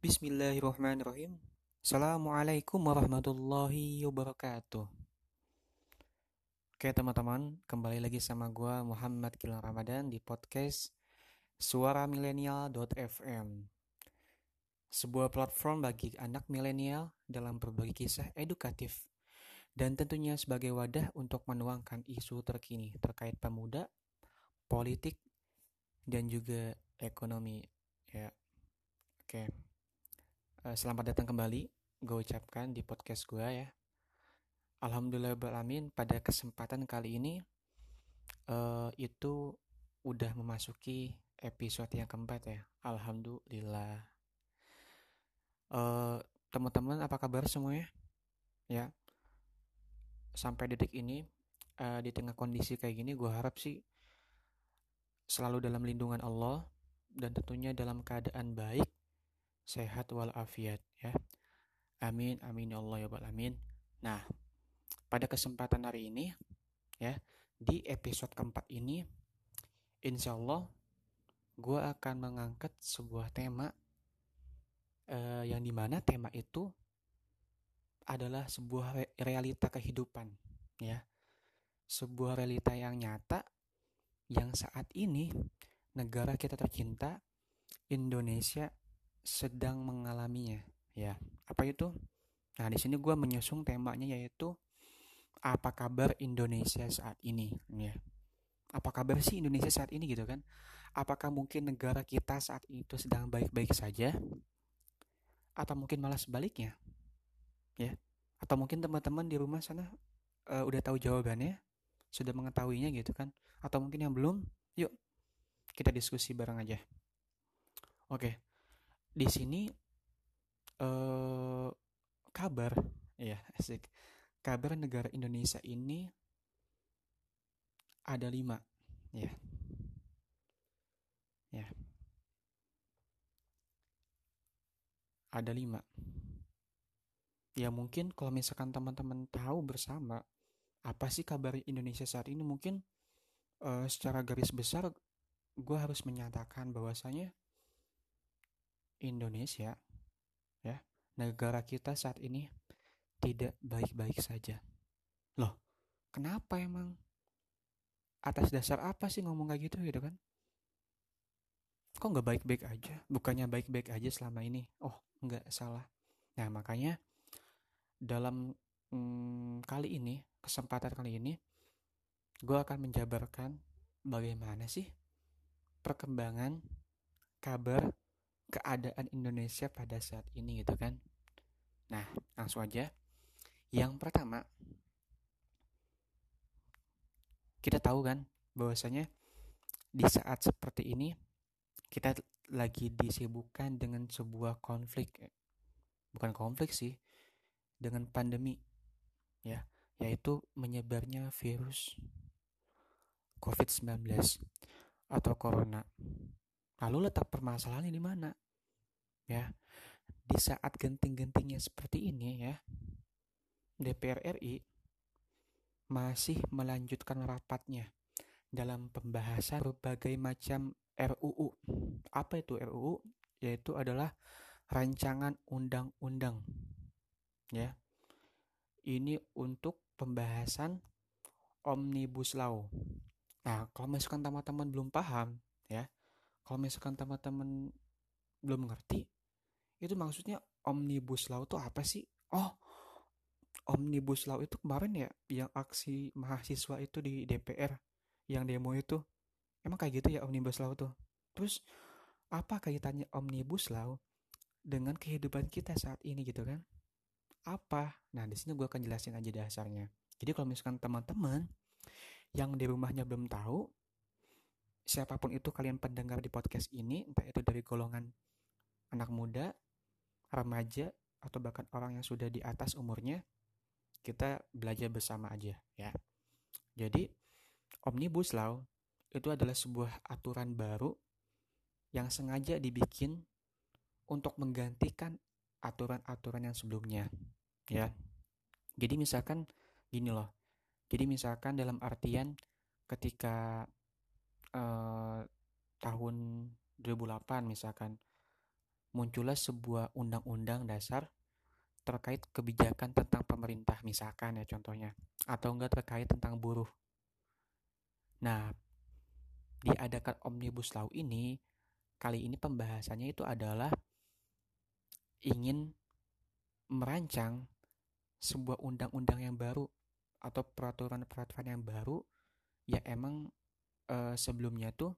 Bismillahirrahmanirrahim. Assalamualaikum warahmatullahi wabarakatuh. Oke teman-teman, kembali lagi sama gue Muhammad Gilang Ramadan di podcast suaramilenial.fm, sebuah platform bagi anak milenial dalam berbagi kisah edukatif dan tentunya sebagai wadah untuk menuangkan isu terkini terkait pemuda, politik, dan juga ekonomi. Ya, oke. Selamat datang kembali, gue ucapkan di podcast gue ya. Alhamdulillah alamin, pada kesempatan kali ini itu udah memasuki episode yang keempat ya. Alhamdulillah. Teman-teman apa kabar semuanya? Ya, sampai detik ini di tengah kondisi kayak gini, gue harap sih selalu dalam lindungan Allah dan tentunya dalam keadaan baik, sehat walafiat ya. Amin, amin ya Allah ya rabbal alamin. Nah, pada kesempatan hari ini ya, di episode keempat ini insyaallah gue akan mengangkat sebuah tema yang dimana tema itu adalah sebuah realita kehidupan ya. Sebuah realita yang nyata yang saat ini negara kita tercinta Indonesia sedang mengalaminya ya. Apa itu? Nah, di sini gue menyusung temanya yaitu apa kabar Indonesia saat ini ya. Apa kabar sih Indonesia saat ini gitu kan? Apakah mungkin negara kita saat itu sedang baik-baik saja? Atau mungkin malah sebaliknya? Ya. Atau mungkin teman-teman di rumah sana udah tahu jawabannya, sudah mengetahuinya gitu kan? Atau mungkin yang belum, yuk kita diskusi bareng aja. Oke. Di sini kabar ya, asik. Kabar negara Indonesia ini ada 5 ya. Ya. Ada 5. Ya mungkin kalau misalkan teman-teman tahu bersama apa sih kabar Indonesia saat ini, mungkin secara garis besar gue harus menyatakan bahwasanya Indonesia ya, negara kita saat ini tidak baik-baik saja. Loh, kenapa emang? Atas dasar apa sih ngomong kayak gitu gitu kan? Kok gak baik-baik aja? Bukannya baik-baik aja selama ini? Oh, gak salah. Nah, makanya dalam kali ini, kesempatan kali ini gue akan menjabarkan bagaimana sih perkembangan kabar keadaan Indonesia pada saat ini gitu kan. Nah, langsung aja. Yang pertama, kita tahu kan bahwasanya di saat seperti ini kita lagi disibukkan dengan sebuah konflik. Bukan konflik sih, dengan pandemi ya, yaitu menyebarnya virus COVID-19 atau corona. Lalu letak permasalahannya di mana? Ya, di saat genting-gentingnya seperti ini ya, DPR RI masih melanjutkan rapatnya dalam pembahasan berbagai macam RUU. Apa itu RUU? Yaitu adalah rancangan undang-undang. Ya. Ini untuk pembahasan Omnibus Law. Nah, kalau misalkan teman-teman belum paham ya, kalau misalkan teman-teman belum ngerti, itu maksudnya Omnibus Law itu apa sih? Oh, Omnibus Law itu kemarin ya, yang aksi mahasiswa itu di DPR, yang demo itu. Emang kayak gitu ya Omnibus Law tuh? Terus, apa kaitannya Omnibus Law dengan kehidupan kita saat ini gitu kan? Apa? Nah, di sini gue akan jelasin aja dasarnya. Jadi kalau misalkan teman-teman yang di rumahnya belum tahu, siapapun itu kalian pendengar di podcast ini, entah itu dari golongan anak muda, remaja, atau bahkan orang yang sudah di atas umurnya, kita belajar bersama aja ya. Jadi Omnibus Law itu adalah sebuah aturan baru yang sengaja dibikin untuk menggantikan aturan-aturan yang sebelumnya ya. Jadi misalkan gini loh. Jadi misalkan dalam artian ketika tahun 2008 misalkan muncullah sebuah undang-undang dasar terkait kebijakan tentang pemerintah, misalkan ya contohnya, atau enggak terkait tentang buruh. Nah, diadakan Omnibus Law ini, kali ini pembahasannya itu adalah ingin merancang sebuah undang-undang yang baru atau peraturan-peraturan yang baru ya emang sebelumnya tuh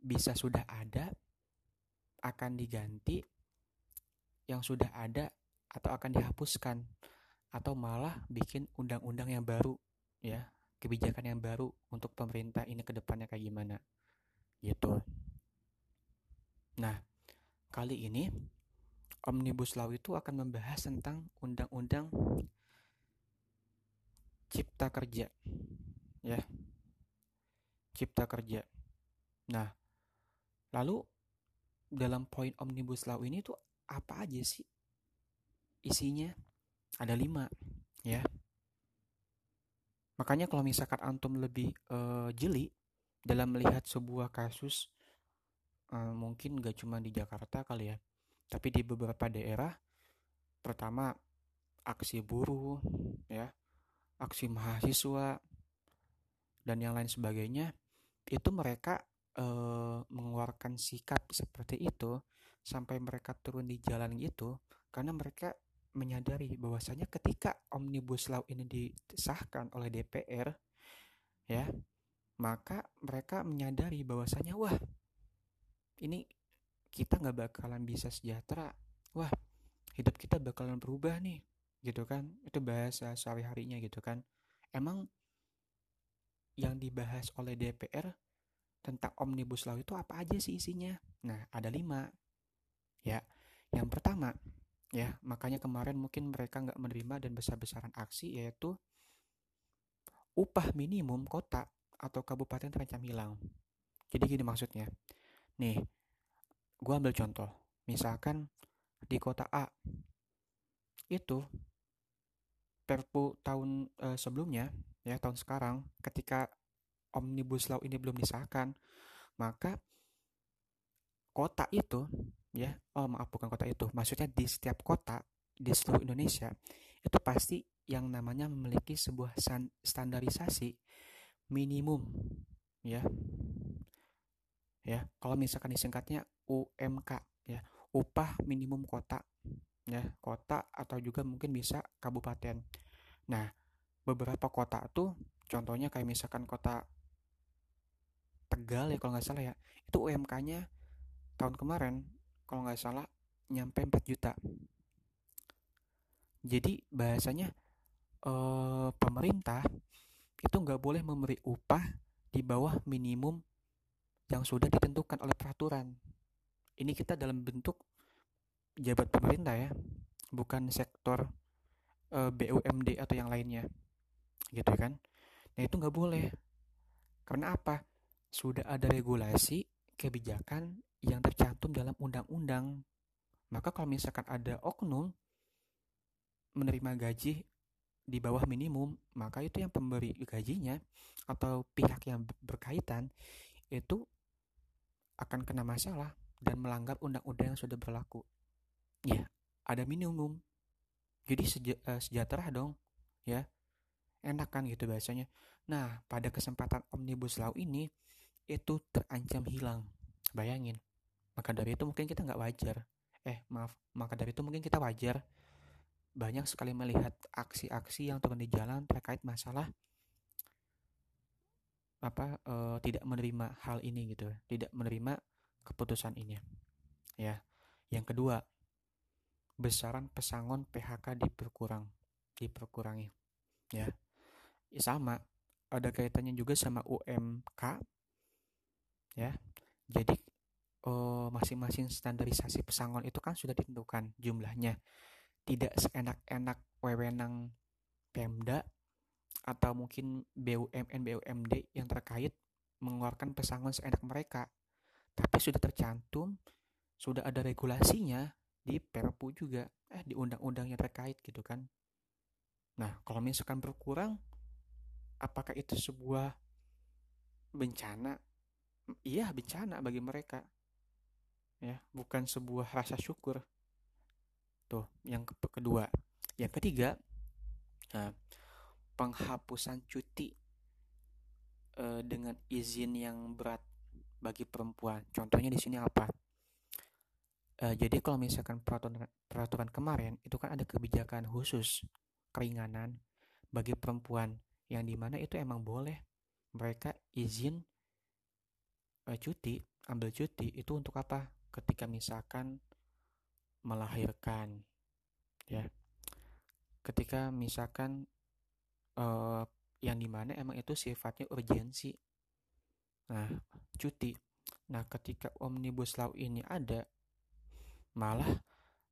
bisa sudah ada, akan diganti, yang sudah ada atau akan dihapuskan, atau malah bikin undang-undang yang baru ya, kebijakan yang baru untuk pemerintah ini ke depannya kayak gimana gitu. Nah, kali ini Omnibus Law itu akan membahas tentang undang-undang Cipta Kerja ya. Cipta Kerja. Nah, lalu dalam poin Omnibus Law ini tuh apa aja sih isinya? Ada 5 ya. Makanya kalau misalkan antum lebih jeli dalam melihat sebuah kasus, mungkin gak cuma di Jakarta kali ya, tapi di beberapa daerah, pertama aksi buruh ya, aksi mahasiswa dan yang lain sebagainya, itu mereka mengeluarkan sikap seperti itu sampai mereka turun di jalan gitu, karena mereka menyadari bahwasanya ketika Omnibus Law ini disahkan oleh DPR ya, maka mereka menyadari bahwasanya wah, ini kita nggak bakalan bisa sejahtera, wah hidup kita bakalan berubah nih gitu kan, itu bahasa sehari-harinya gitu kan. Emang yang dibahas oleh DPR tentang Omnibus Law itu apa aja sih isinya? Nah, ada 5 ya. Yang pertama ya, makanya kemarin mungkin mereka nggak menerima dan besar-besaran aksi, yaitu upah minimum kota atau kabupaten terancam hilang. Jadi gini maksudnya. Nih, gue ambil contoh. Misalkan di kota A itu Perpu tahun sebelumnya ya, tahun sekarang, ketika Omnibus Law ini belum disahkan, maka kota itu ya, maksudnya di setiap kota di seluruh Indonesia itu pasti yang namanya memiliki sebuah standarisasi minimum ya. Ya, kalau misalkan disingkatnya UMK ya, upah minimum kota ya, kota atau juga mungkin bisa kabupaten. Nah, beberapa kota tuh contohnya kayak misalkan kota Tegal ya kalau nggak salah ya, itu UMK-nya tahun kemarin kalau nggak salah nyampe 4 juta. Jadi bahasanya pemerintah itu nggak boleh memberi upah di bawah minimum yang sudah ditentukan oleh peraturan. Ini kita dalam bentuk jabat pemerintah ya, bukan sektor BUMD atau yang lainnya gitu kan. Nah, itu nggak boleh. Karena apa? Sudah ada regulasi kebijakan yang tercantum dalam undang-undang. Maka kalau misalkan ada oknum menerima gaji di bawah minimum, maka itu yang pemberi gajinya atau pihak yang berkaitan itu akan kena masalah dan melanggar undang-undang yang sudah berlaku. Ya, ada minimum. Jadi sejahtera dong, ya. Enak kan gitu bahasanya. Nah, pada kesempatan Omnibus Law ini itu terancam hilang. Bayangin. Maka dari itu mungkin kita wajar banyak sekali melihat aksi-aksi yang turun di jalan terkait masalah tidak menerima hal ini gitu, tidak menerima keputusan ini ya. Yang kedua, besaran pesangon PHK diperkurangi ya. Sama, ada kaitannya juga sama UMK ya. Jadi masing-masing standarisasi pesangon itu kan sudah ditentukan jumlahnya, tidak seenak-enak wewenang Pemda atau mungkin BUMN, BUMD yang terkait mengeluarkan pesangon seenak mereka. Tapi sudah tercantum, sudah ada regulasinya di Perpu juga, di undang-undang yang terkait gitu kan. Nah, kalau misalkan berkurang, apakah itu sebuah bencana? Iya, bencana bagi mereka ya, bukan sebuah rasa syukur. Tuh, yang kedua. Yang ketiga, penghapusan cuti dengan izin yang berat bagi perempuan. Contohnya di sini apa? Jadi kalau misalkan peraturan kemarin itu kan ada kebijakan khusus keringanan bagi perempuan yang dimana itu emang boleh mereka izin cuti, ambil cuti itu untuk apa? Ketika misalkan melahirkan, ya. Ketika misalkan yang dimana emang itu sifatnya urgensi. Nah, cuti. Nah, ketika Omnibus Law ini ada, malah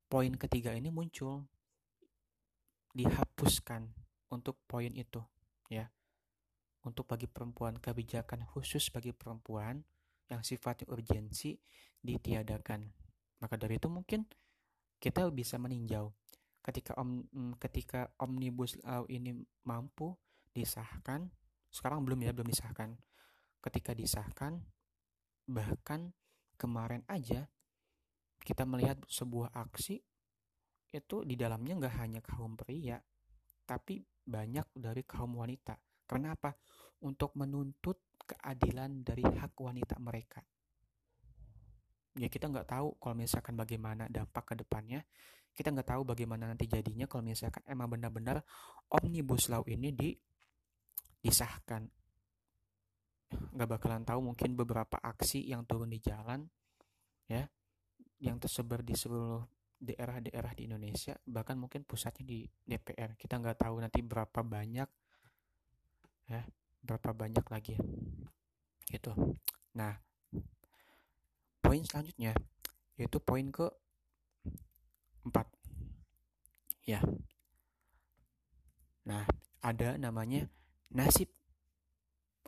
poin ketiga ini muncul, dihapuskan untuk poin itu, ya. Untuk bagi perempuan, kebijakan khusus bagi perempuan yang sifatnya urgensi ditiadakan. Maka dari itu mungkin kita bisa meninjau ketika Omnibus Law ini mampu disahkan, sekarang belum disahkan. Ketika disahkan, bahkan kemarin aja kita melihat sebuah aksi itu di dalamnya nggak hanya kaum pria, tapi banyak dari kaum wanita. Karena apa? Untuk menuntut keadilan dari hak wanita mereka. Ya, kita nggak tahu kalau misalkan bagaimana dampak ke depannya. Kita nggak tahu bagaimana nanti jadinya kalau misalkan emang benar-benar Omnibus Law ini disahkan. Nggak bakalan tahu mungkin beberapa aksi yang turun di jalan, ya, yang tersebar di seluruh daerah-daerah di Indonesia, bahkan mungkin pusatnya di DPR. Kita nggak tahu nanti berapa banyak lagi, gitu. Nah, poin selanjutnya yaitu poin ke 4, ya. Nah, ada namanya nasib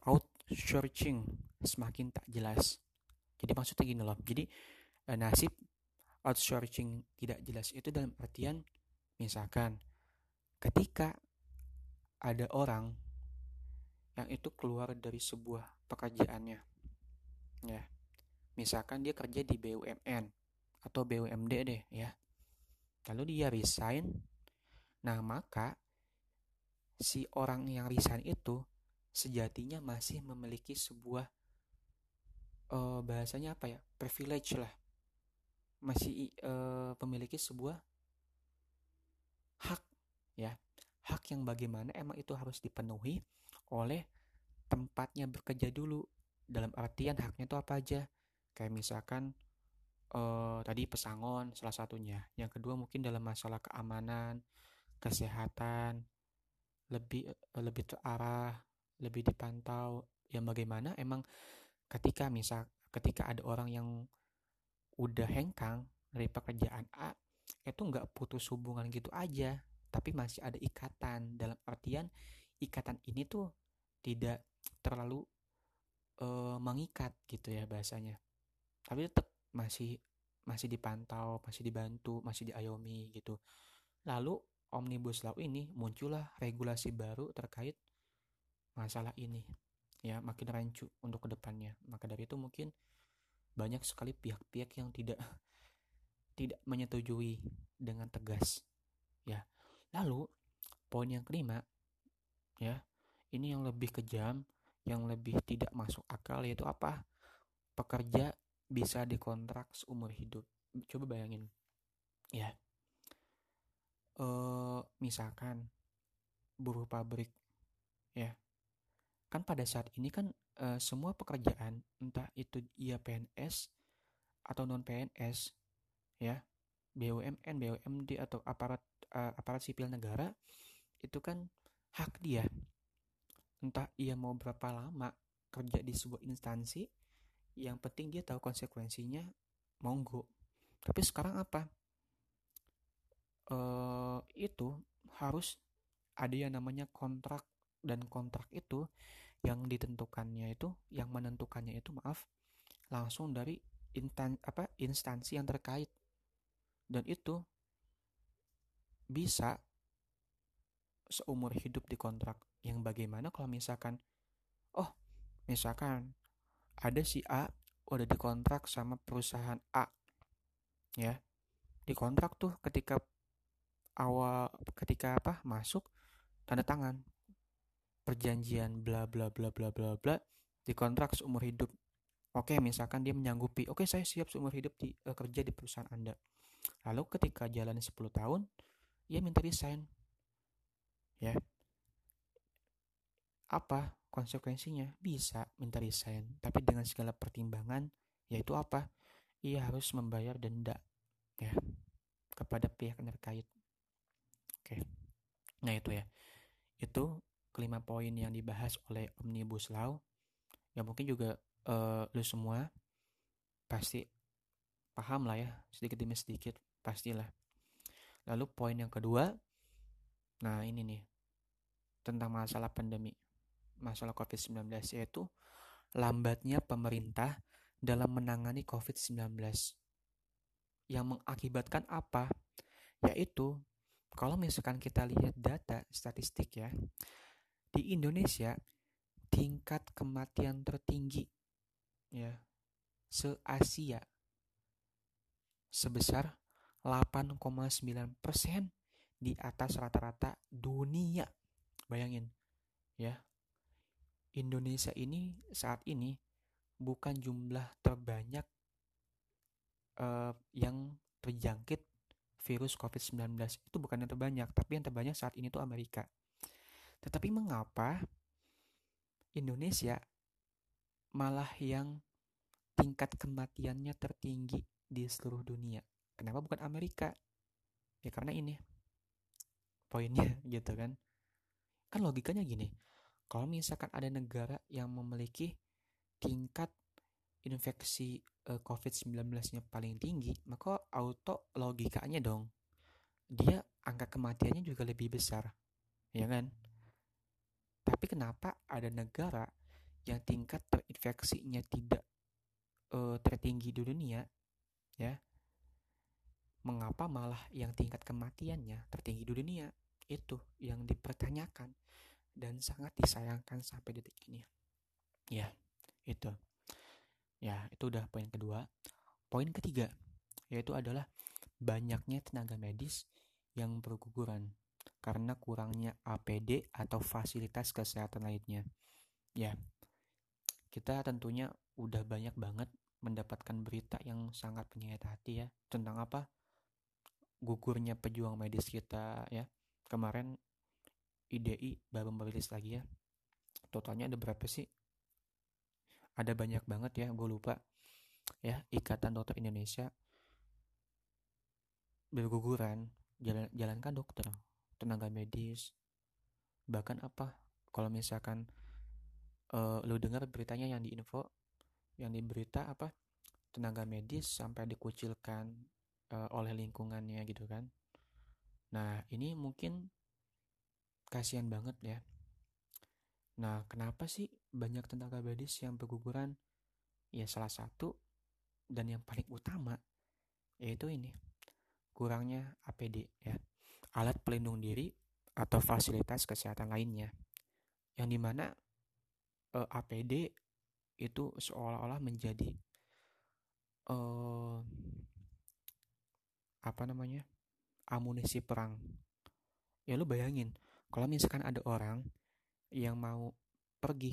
outsourcing semakin tak jelas. Jadi maksudnya gini loh. Jadi nasib outsourcing tidak jelas itu dalam artian misalkan ketika ada orang yang itu keluar dari sebuah pekerjaannya, ya. Misalkan dia kerja di BUMN atau BUMD deh, ya. Lalu dia resign. Nah, maka si orang yang resign itu sejatinya masih memiliki sebuah bahasanya apa ya? Privilege lah. Masih memiliki sebuah hak, ya. Hak yang bagaimana emang itu harus dipenuhi oleh tempatnya bekerja dulu. Dalam artian haknya itu apa aja? Kayak misalkan tadi pesangon salah satunya. Yang kedua mungkin dalam masalah keamanan, kesehatan, lebih terarah, lebih dipantau. Yang bagaimana emang ketika ada orang yang udah hengkang dari pekerjaan A, itu nggak putus hubungan gitu aja, tapi masih ada ikatan. Dalam artian ikatan ini tuh tidak terlalu mengikat gitu ya bahasanya. Tapi tetap masih dipantau, masih dibantu, masih diayomi gitu. Lalu Omnibus Law ini muncullah regulasi baru terkait masalah ini, ya, makin rancu untuk kedepannya. Maka dari itu mungkin banyak sekali pihak-pihak yang tidak menyetujui dengan tegas, ya. Lalu poin yang kelima, ya, ini yang lebih kejam, yang lebih tidak masuk akal, yaitu apa? Pekerja bisa dikontrak seumur hidup. Coba bayangin, ya. Misalkan buruh pabrik, ya. Kan pada saat ini kan semua pekerjaan, entah itu ia PNS atau non PNS, ya, BUMN, BUMD atau aparat sipil negara, itu kan hak dia. Entah ia mau berapa lama kerja di sebuah instansi, yang penting dia tahu konsekuensinya, monggo. Tapi sekarang apa? Itu harus ada yang namanya kontrak, dan kontrak itu yang menentukannya itu langsung dari instansi yang terkait, dan itu bisa seumur hidup dikontrak. Yang bagaimana kalau misalkan ada si A udah dikontrak sama perusahaan A ya, dikontrak tuh ketika masuk, tanda tangan perjanjian bla bla bla bla bla bla, dikontrak seumur hidup. Oke, misalkan dia menyanggupi, oke saya siap seumur hidup kerja di perusahaan Anda. Lalu ketika jalan 10 tahun, ia minta resign. Ya. Apa konsekuensinya? Bisa minta resign, tapi dengan segala pertimbangan, yaitu apa? Ia harus membayar denda, ya, kepada pihak terkait. Oke. Nah, itu ya. Itu kelima poin yang dibahas oleh Omnibus Law. Ya, mungkin juga lu semua pasti paham lah ya, sedikit demi sedikit pastilah. Lalu poin yang kedua, nah ini nih, tentang masalah pandemi, masalah COVID-19, yaitu lambatnya pemerintah dalam menangani COVID-19 yang mengakibatkan apa? Yaitu kalau misalkan kita lihat data statistik ya, di Indonesia tingkat kematian tertinggi ya, se-Asia sebesar 8,9% di atas rata-rata dunia. Bayangin ya, Indonesia ini saat ini bukan jumlah terbanyak yang terjangkit virus COVID-19, itu bukan yang terbanyak, tapi yang terbanyak saat ini itu Amerika. Tetapi mengapa Indonesia malah yang tingkat kematiannya tertinggi di seluruh dunia? Kenapa bukan Amerika? Ya karena ini poinnya gitu kan. Kan logikanya gini, kalau misalkan ada negara yang memiliki tingkat infeksi COVID-19-nya paling tinggi, maka auto logikanya dong, dia angka kematiannya juga lebih besar, ya kan? Tapi kenapa ada negara yang tingkat terinfeksinya tidak tertinggi di dunia ya, mengapa malah yang tingkat kematiannya tertinggi di dunia? Itu yang dipertanyakan dan sangat disayangkan sampai detik ini ya. Itu ya, itu udah poin kedua. Poin ketiga yaitu adalah banyaknya tenaga medis yang berguguran karena kurangnya APD atau fasilitas kesehatan lainnya ya. Kita tentunya udah banyak banget mendapatkan berita yang sangat menyayat hati ya, tentang apa? Gugurnya pejuang medis kita ya. Kemarin IDI baru merilis lagi ya. Totalnya ada berapa sih? Ada banyak banget ya, gue lupa. Ya, Ikatan Dokter Indonesia berguguran, jalankan dokter, tenaga medis. Bahkan apa? Kalau misalkan lu dengar beritanya yang di info, yang di berita apa, tenaga medis sampai dikucilkan oleh lingkungannya gitu kan. Nah ini mungkin kasihan banget ya. Nah kenapa sih banyak tenaga medis yang berguguran? Ya salah satu dan yang paling utama yaitu ini, kurangnya APD ya, alat pelindung diri atau fasilitas kesehatan lainnya, yang dimana APD itu seolah-olah menjadi amunisi perang. Ya lu bayangin, kalau misalkan ada orang yang mau pergi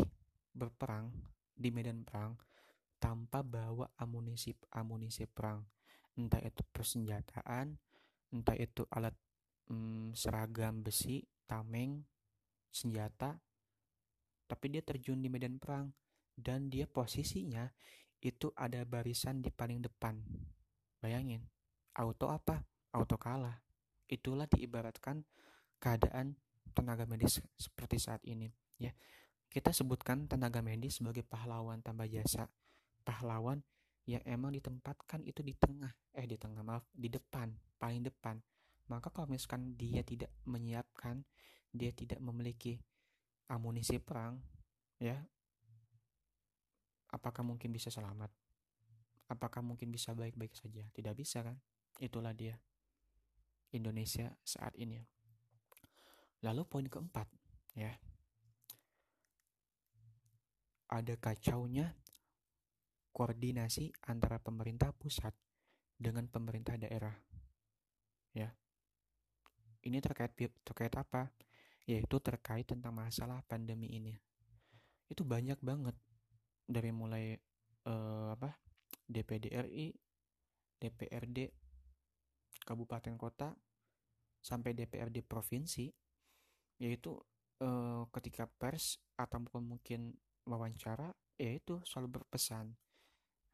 berperang di medan perang tanpa bawa amunisi perang, entah itu persenjataan, entah itu alat seragam besi, tameng, senjata, tapi dia terjun di medan perang. Dan dia posisinya itu ada barisan di paling depan. Bayangin, auto apa? Auto kalah. Itulah diibaratkan keadaan tenaga medis seperti saat ini ya. Kita sebutkan tenaga medis sebagai pahlawan tanpa jasa. Pahlawan yang emang ditempatkan itu di depan, paling depan. Maka kalau misalkan dia tidak menyiapkan, dia tidak memiliki amunisi perang ya, apakah mungkin bisa selamat? Apakah mungkin bisa baik-baik saja? Tidak bisa kan? Itulah dia Indonesia saat ini. Lalu poin keempat ya, ada kacaunya koordinasi antara pemerintah pusat dengan pemerintah daerah. Ya. Ini terkait apa? Yaitu terkait tentang masalah pandemi ini. Itu banyak banget, dari mulai DPD RI, DPRD kabupaten kota sampai DPRD provinsi, yaitu ketika pers atau mungkin wawancara, yaitu selalu berpesan,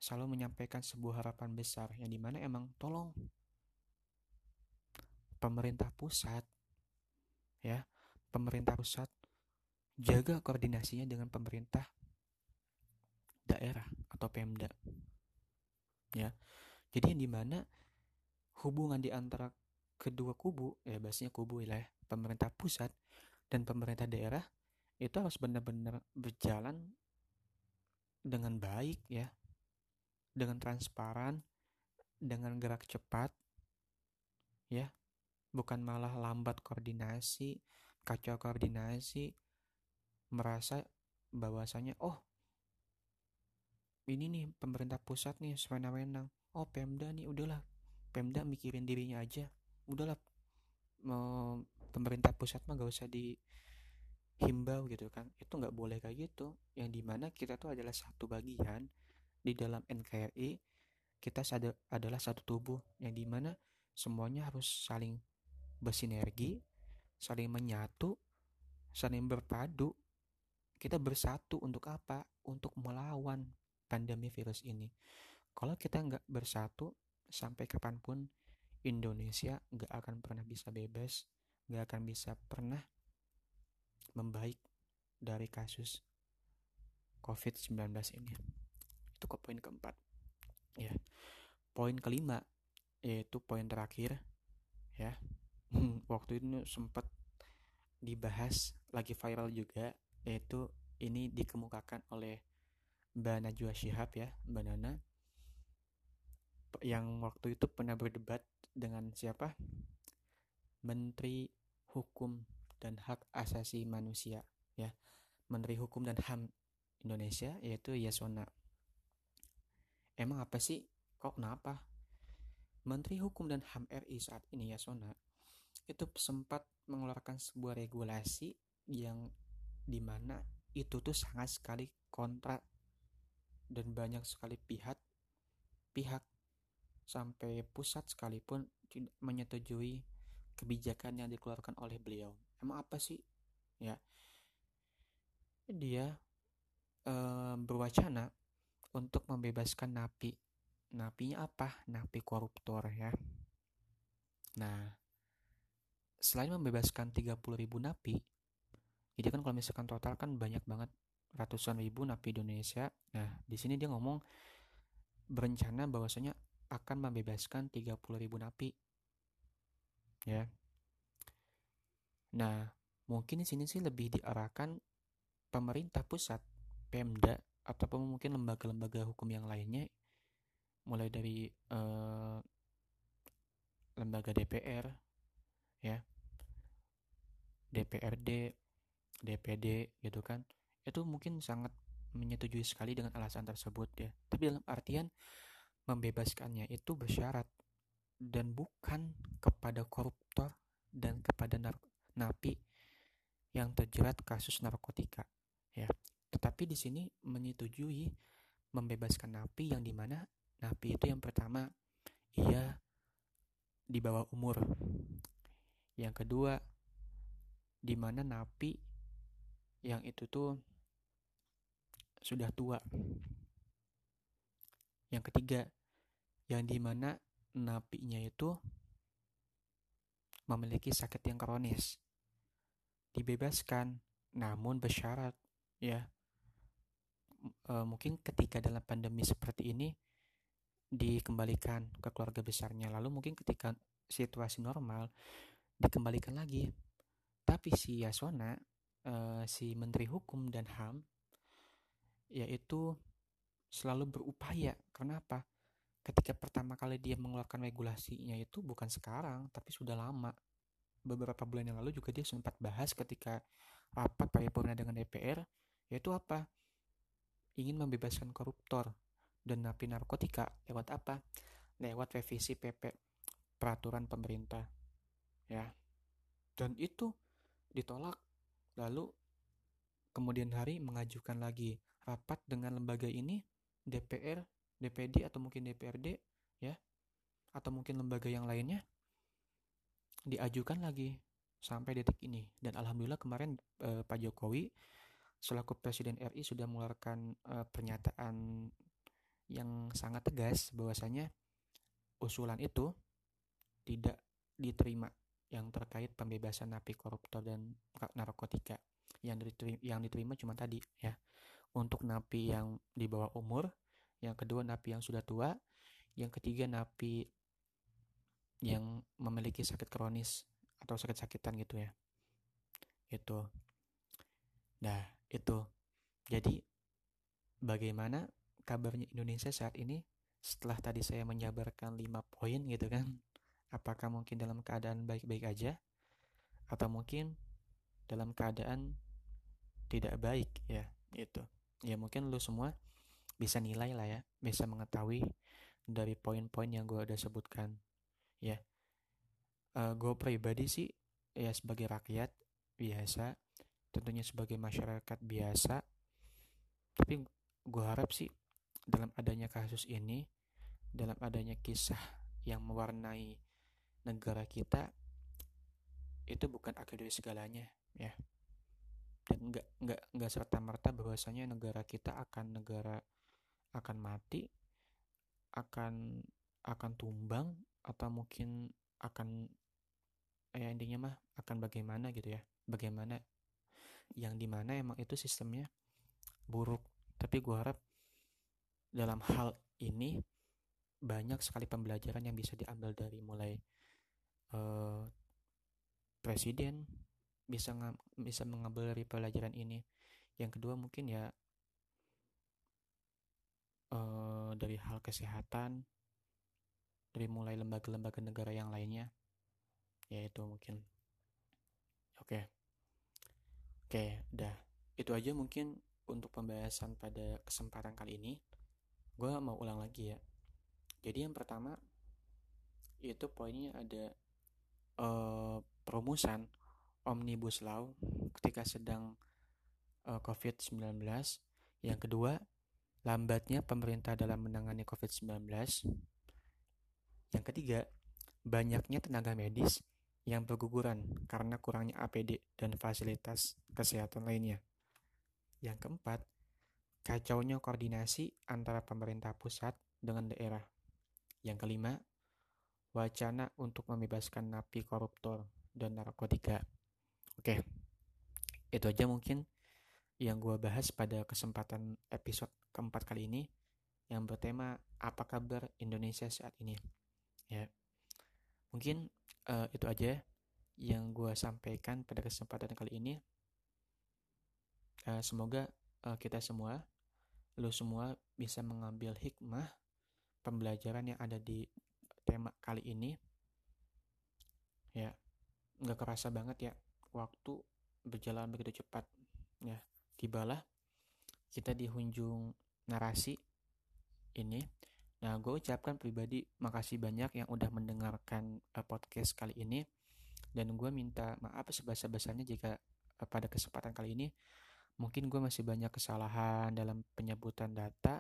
selalu menyampaikan sebuah harapan besar, yang dimana emang tolong pemerintah pusat jaga koordinasinya dengan pemerintah daerah atau Pemda, ya. Jadi yang dimana hubungan di antara kedua kubu, ya bahasanya kubu lah ya, pemerintah pusat dan pemerintah daerah itu harus benar-benar berjalan dengan baik, ya, dengan transparan, dengan gerak cepat, ya, bukan malah lambat koordinasi, kacau koordinasi, merasa bahwasanya ini nih pemerintah pusat nih sewenang-wenang. Oh Pemda nih udahlah. Pemda mikirin dirinya aja. Udahlah. Pemerintah pusat mah gak usah dihimbau gitu kan. Itu gak boleh kayak gitu. Yang dimana kita tuh adalah satu bagian di dalam NKRI. Kita adalah satu tubuh. Yang dimana semuanya harus saling bersinergi, saling menyatu, saling berpadu. Kita bersatu untuk apa? Untuk melawan pandemi virus ini. Kalau kita nggak bersatu, sampai kapanpun Indonesia nggak akan pernah bisa bebas, nggak akan bisa pernah membaik dari kasus COVID-19 ini. Itu ke poin keempat. Ya, poin kelima, yaitu poin terakhir, ya. Waktu itu sempat dibahas, lagi viral juga, yaitu ini dikemukakan oleh Mbak Najwa Shihab, ya, Mbak Nana, yang waktu itu pernah berdebat dengan siapa? Menteri Hukum dan Hak Asasi Manusia, ya, Menteri Hukum dan HAM Indonesia, yaitu Yasona. Emang apa sih? Kok kenapa? Menteri Hukum dan HAM RI saat ini, Yasona, itu sempat mengeluarkan sebuah regulasi yang dimana itu tuh sangat sekali kontra dan banyak sekali pihak sampai pusat sekalipun tidak menyetujui kebijakan yang dikeluarkan oleh beliau. Emang apa sih? Ya, dia berwacana untuk membebaskan napi. Napinya apa? Napi koruptor, ya. Nah, selain membebaskan 30.000 napi, jadi kan kalau misalkan total kan banyak banget, ratusan ribu napi Indonesia. Nah, di sini dia ngomong berencana bahwasanya akan membebaskan 30.000 napi. Ya. Nah, mungkin di sini sih lebih diarahkan pemerintah pusat, Pemda ataupun mungkin lembaga-lembaga hukum yang lainnya, mulai dari lembaga DPR, ya, DPRD, DPD gitu kan. Itu mungkin sangat menyetujui sekali dengan alasan tersebut, ya. Tapi dalam artian membebaskannya itu bersyarat dan bukan kepada koruptor dan kepada napi yang terjerat kasus narkotika, ya. Tetapi di sini menyetujui membebaskan napi yang dimana napi itu yang pertama ia di bawah umur, yang kedua dimana napi yang itu tuh sudah tua. Yang ketiga, yang dimana napinya itu memiliki sakit yang kronis. Dibebaskan, namun bersyarat, ya. Mungkin ketika dalam pandemi seperti ini dikembalikan ke keluarga besarnya. Lalu mungkin ketika situasi normal dikembalikan lagi. Tapi si Yasona, si Menteri Hukum dan HAM, yaitu selalu berupaya. Kenapa? Ketika pertama kali dia mengeluarkan regulasinya itu bukan sekarang, tapi sudah lama. Beberapa bulan yang lalu juga dia sempat bahas ketika rapat paripurna dengan DPR, yaitu apa? Ingin membebaskan koruptor dan napi narkotika lewat apa? lewat revisi PP peraturan pemerintah, ya. Dan itu ditolak, lalu kemudian hari mengajukan lagi rapat dengan lembaga ini, DPR, DPD atau mungkin DPRD, ya, atau mungkin lembaga yang lainnya, diajukan lagi sampai detik ini. Dan alhamdulillah kemarin Pak Jokowi selaku Presiden RI sudah mengeluarkan pernyataan yang sangat tegas bahwasanya usulan itu tidak diterima yang terkait pembebasan napi koruptor dan narkotika. Yang diterima cuma tadi, ya, untuk napi yang di bawah umur, yang kedua napi yang sudah tua, yang ketiga napi yang memiliki sakit kronis atau sakit-sakitan gitu, ya. Itu. Nah, itu. Jadi bagaimana kabarnya Indonesia saat ini setelah tadi saya menjabarkan 5 poin gitu kan? Apakah mungkin dalam keadaan baik-baik aja? Atau mungkin dalam keadaan tidak baik, ya, itu. Ya mungkin lu semua bisa nilai lah ya, bisa mengetahui dari poin-poin yang gue udah sebutkan, ya. Gue pribadi sih, ya, sebagai rakyat biasa, tentunya sebagai masyarakat biasa. Tapi gue harap sih dalam adanya kasus ini, dalam adanya kisah yang mewarnai negara kita, itu bukan akhir dari segalanya, ya. Dan nggak serta merta bahwasanya negara kita akan mati, akan tumbang, atau mungkin akan, ya, intinya mah akan bagaimana gitu, ya. Bagaimana yang dimana emang itu sistemnya buruk. Tapi gue harap dalam hal ini banyak sekali pembelajaran yang bisa diambil dari mulai presiden bisa mengambil dari pelajaran ini. Yang kedua mungkin ya dari hal kesehatan, dari mulai lembaga-lembaga negara yang lainnya, yaitu mungkin. Oke, udah. Itu aja mungkin untuk pembahasan pada kesempatan kali ini. Gue mau ulang lagi, ya. Jadi yang pertama itu poinnya ada perumusan Omnibus Law ketika sedang COVID-19. Yang kedua, lambatnya pemerintah dalam menangani COVID-19. Yang ketiga, banyaknya tenaga medis yang berguguran karena kurangnya APD dan fasilitas kesehatan lainnya. Yang keempat, kacaunya koordinasi antara pemerintah pusat dengan daerah. Yang kelima, wacana untuk membebaskan napi koruptor dan narkotika. Oke, itu aja mungkin yang gue bahas pada kesempatan episode keempat kali ini yang bertema apa kabar Indonesia saat ini, ya. Mungkin itu aja yang gue sampaikan pada kesempatan kali ini. Semoga kita semua, lo semua bisa mengambil hikmah pembelajaran yang ada di tema kali ini, ya. Nggak kerasa banget, ya, waktu berjalan begitu cepat, ya. Tibalah kita di hunjung narasi ini. Nah, gue ucapkan pribadi makasih banyak yang udah mendengarkan podcast kali ini. Dan gue minta maaf sebesar-besarnya jika pada kesempatan kali ini mungkin gue masih banyak kesalahan dalam penyebutan data,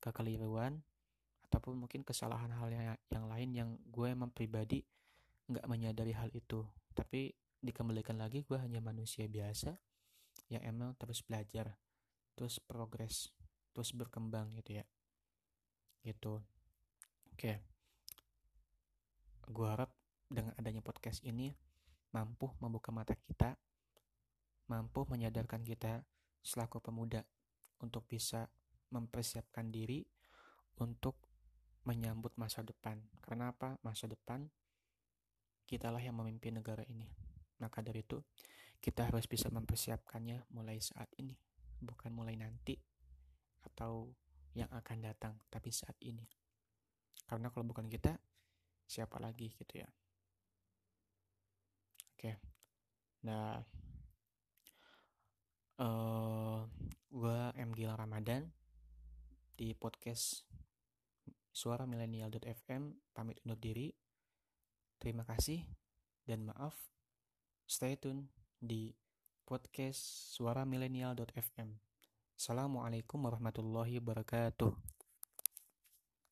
kekeliruan, ataupun mungkin kesalahan hal yang lain yang gue emang pribadi gak menyadari hal itu. Tapi dikembalikan lagi, gue hanya manusia biasa yang emang terus belajar, terus progres, terus berkembang gitu, ya. Gitu. Oke. Gue harap dengan adanya podcast ini mampu membuka mata kita, mampu menyadarkan kita selaku pemuda untuk bisa mempersiapkan diri untuk menyambut masa depan. Karena apa? Masa depan kitalah yang memimpin negara ini. Maka dari itu kita harus bisa mempersiapkannya mulai saat ini, bukan mulai nanti atau yang akan datang, tapi saat ini. Karena kalau bukan kita, siapa lagi gitu, ya. Oke. Nah, gue M. Gilang Ramadan di podcast suaramilenial.fm pamit undur diri. Terima kasih dan maaf. Stay tune di podcast suaramilenial.fm. Assalamualaikum warahmatullahi wabarakatuh.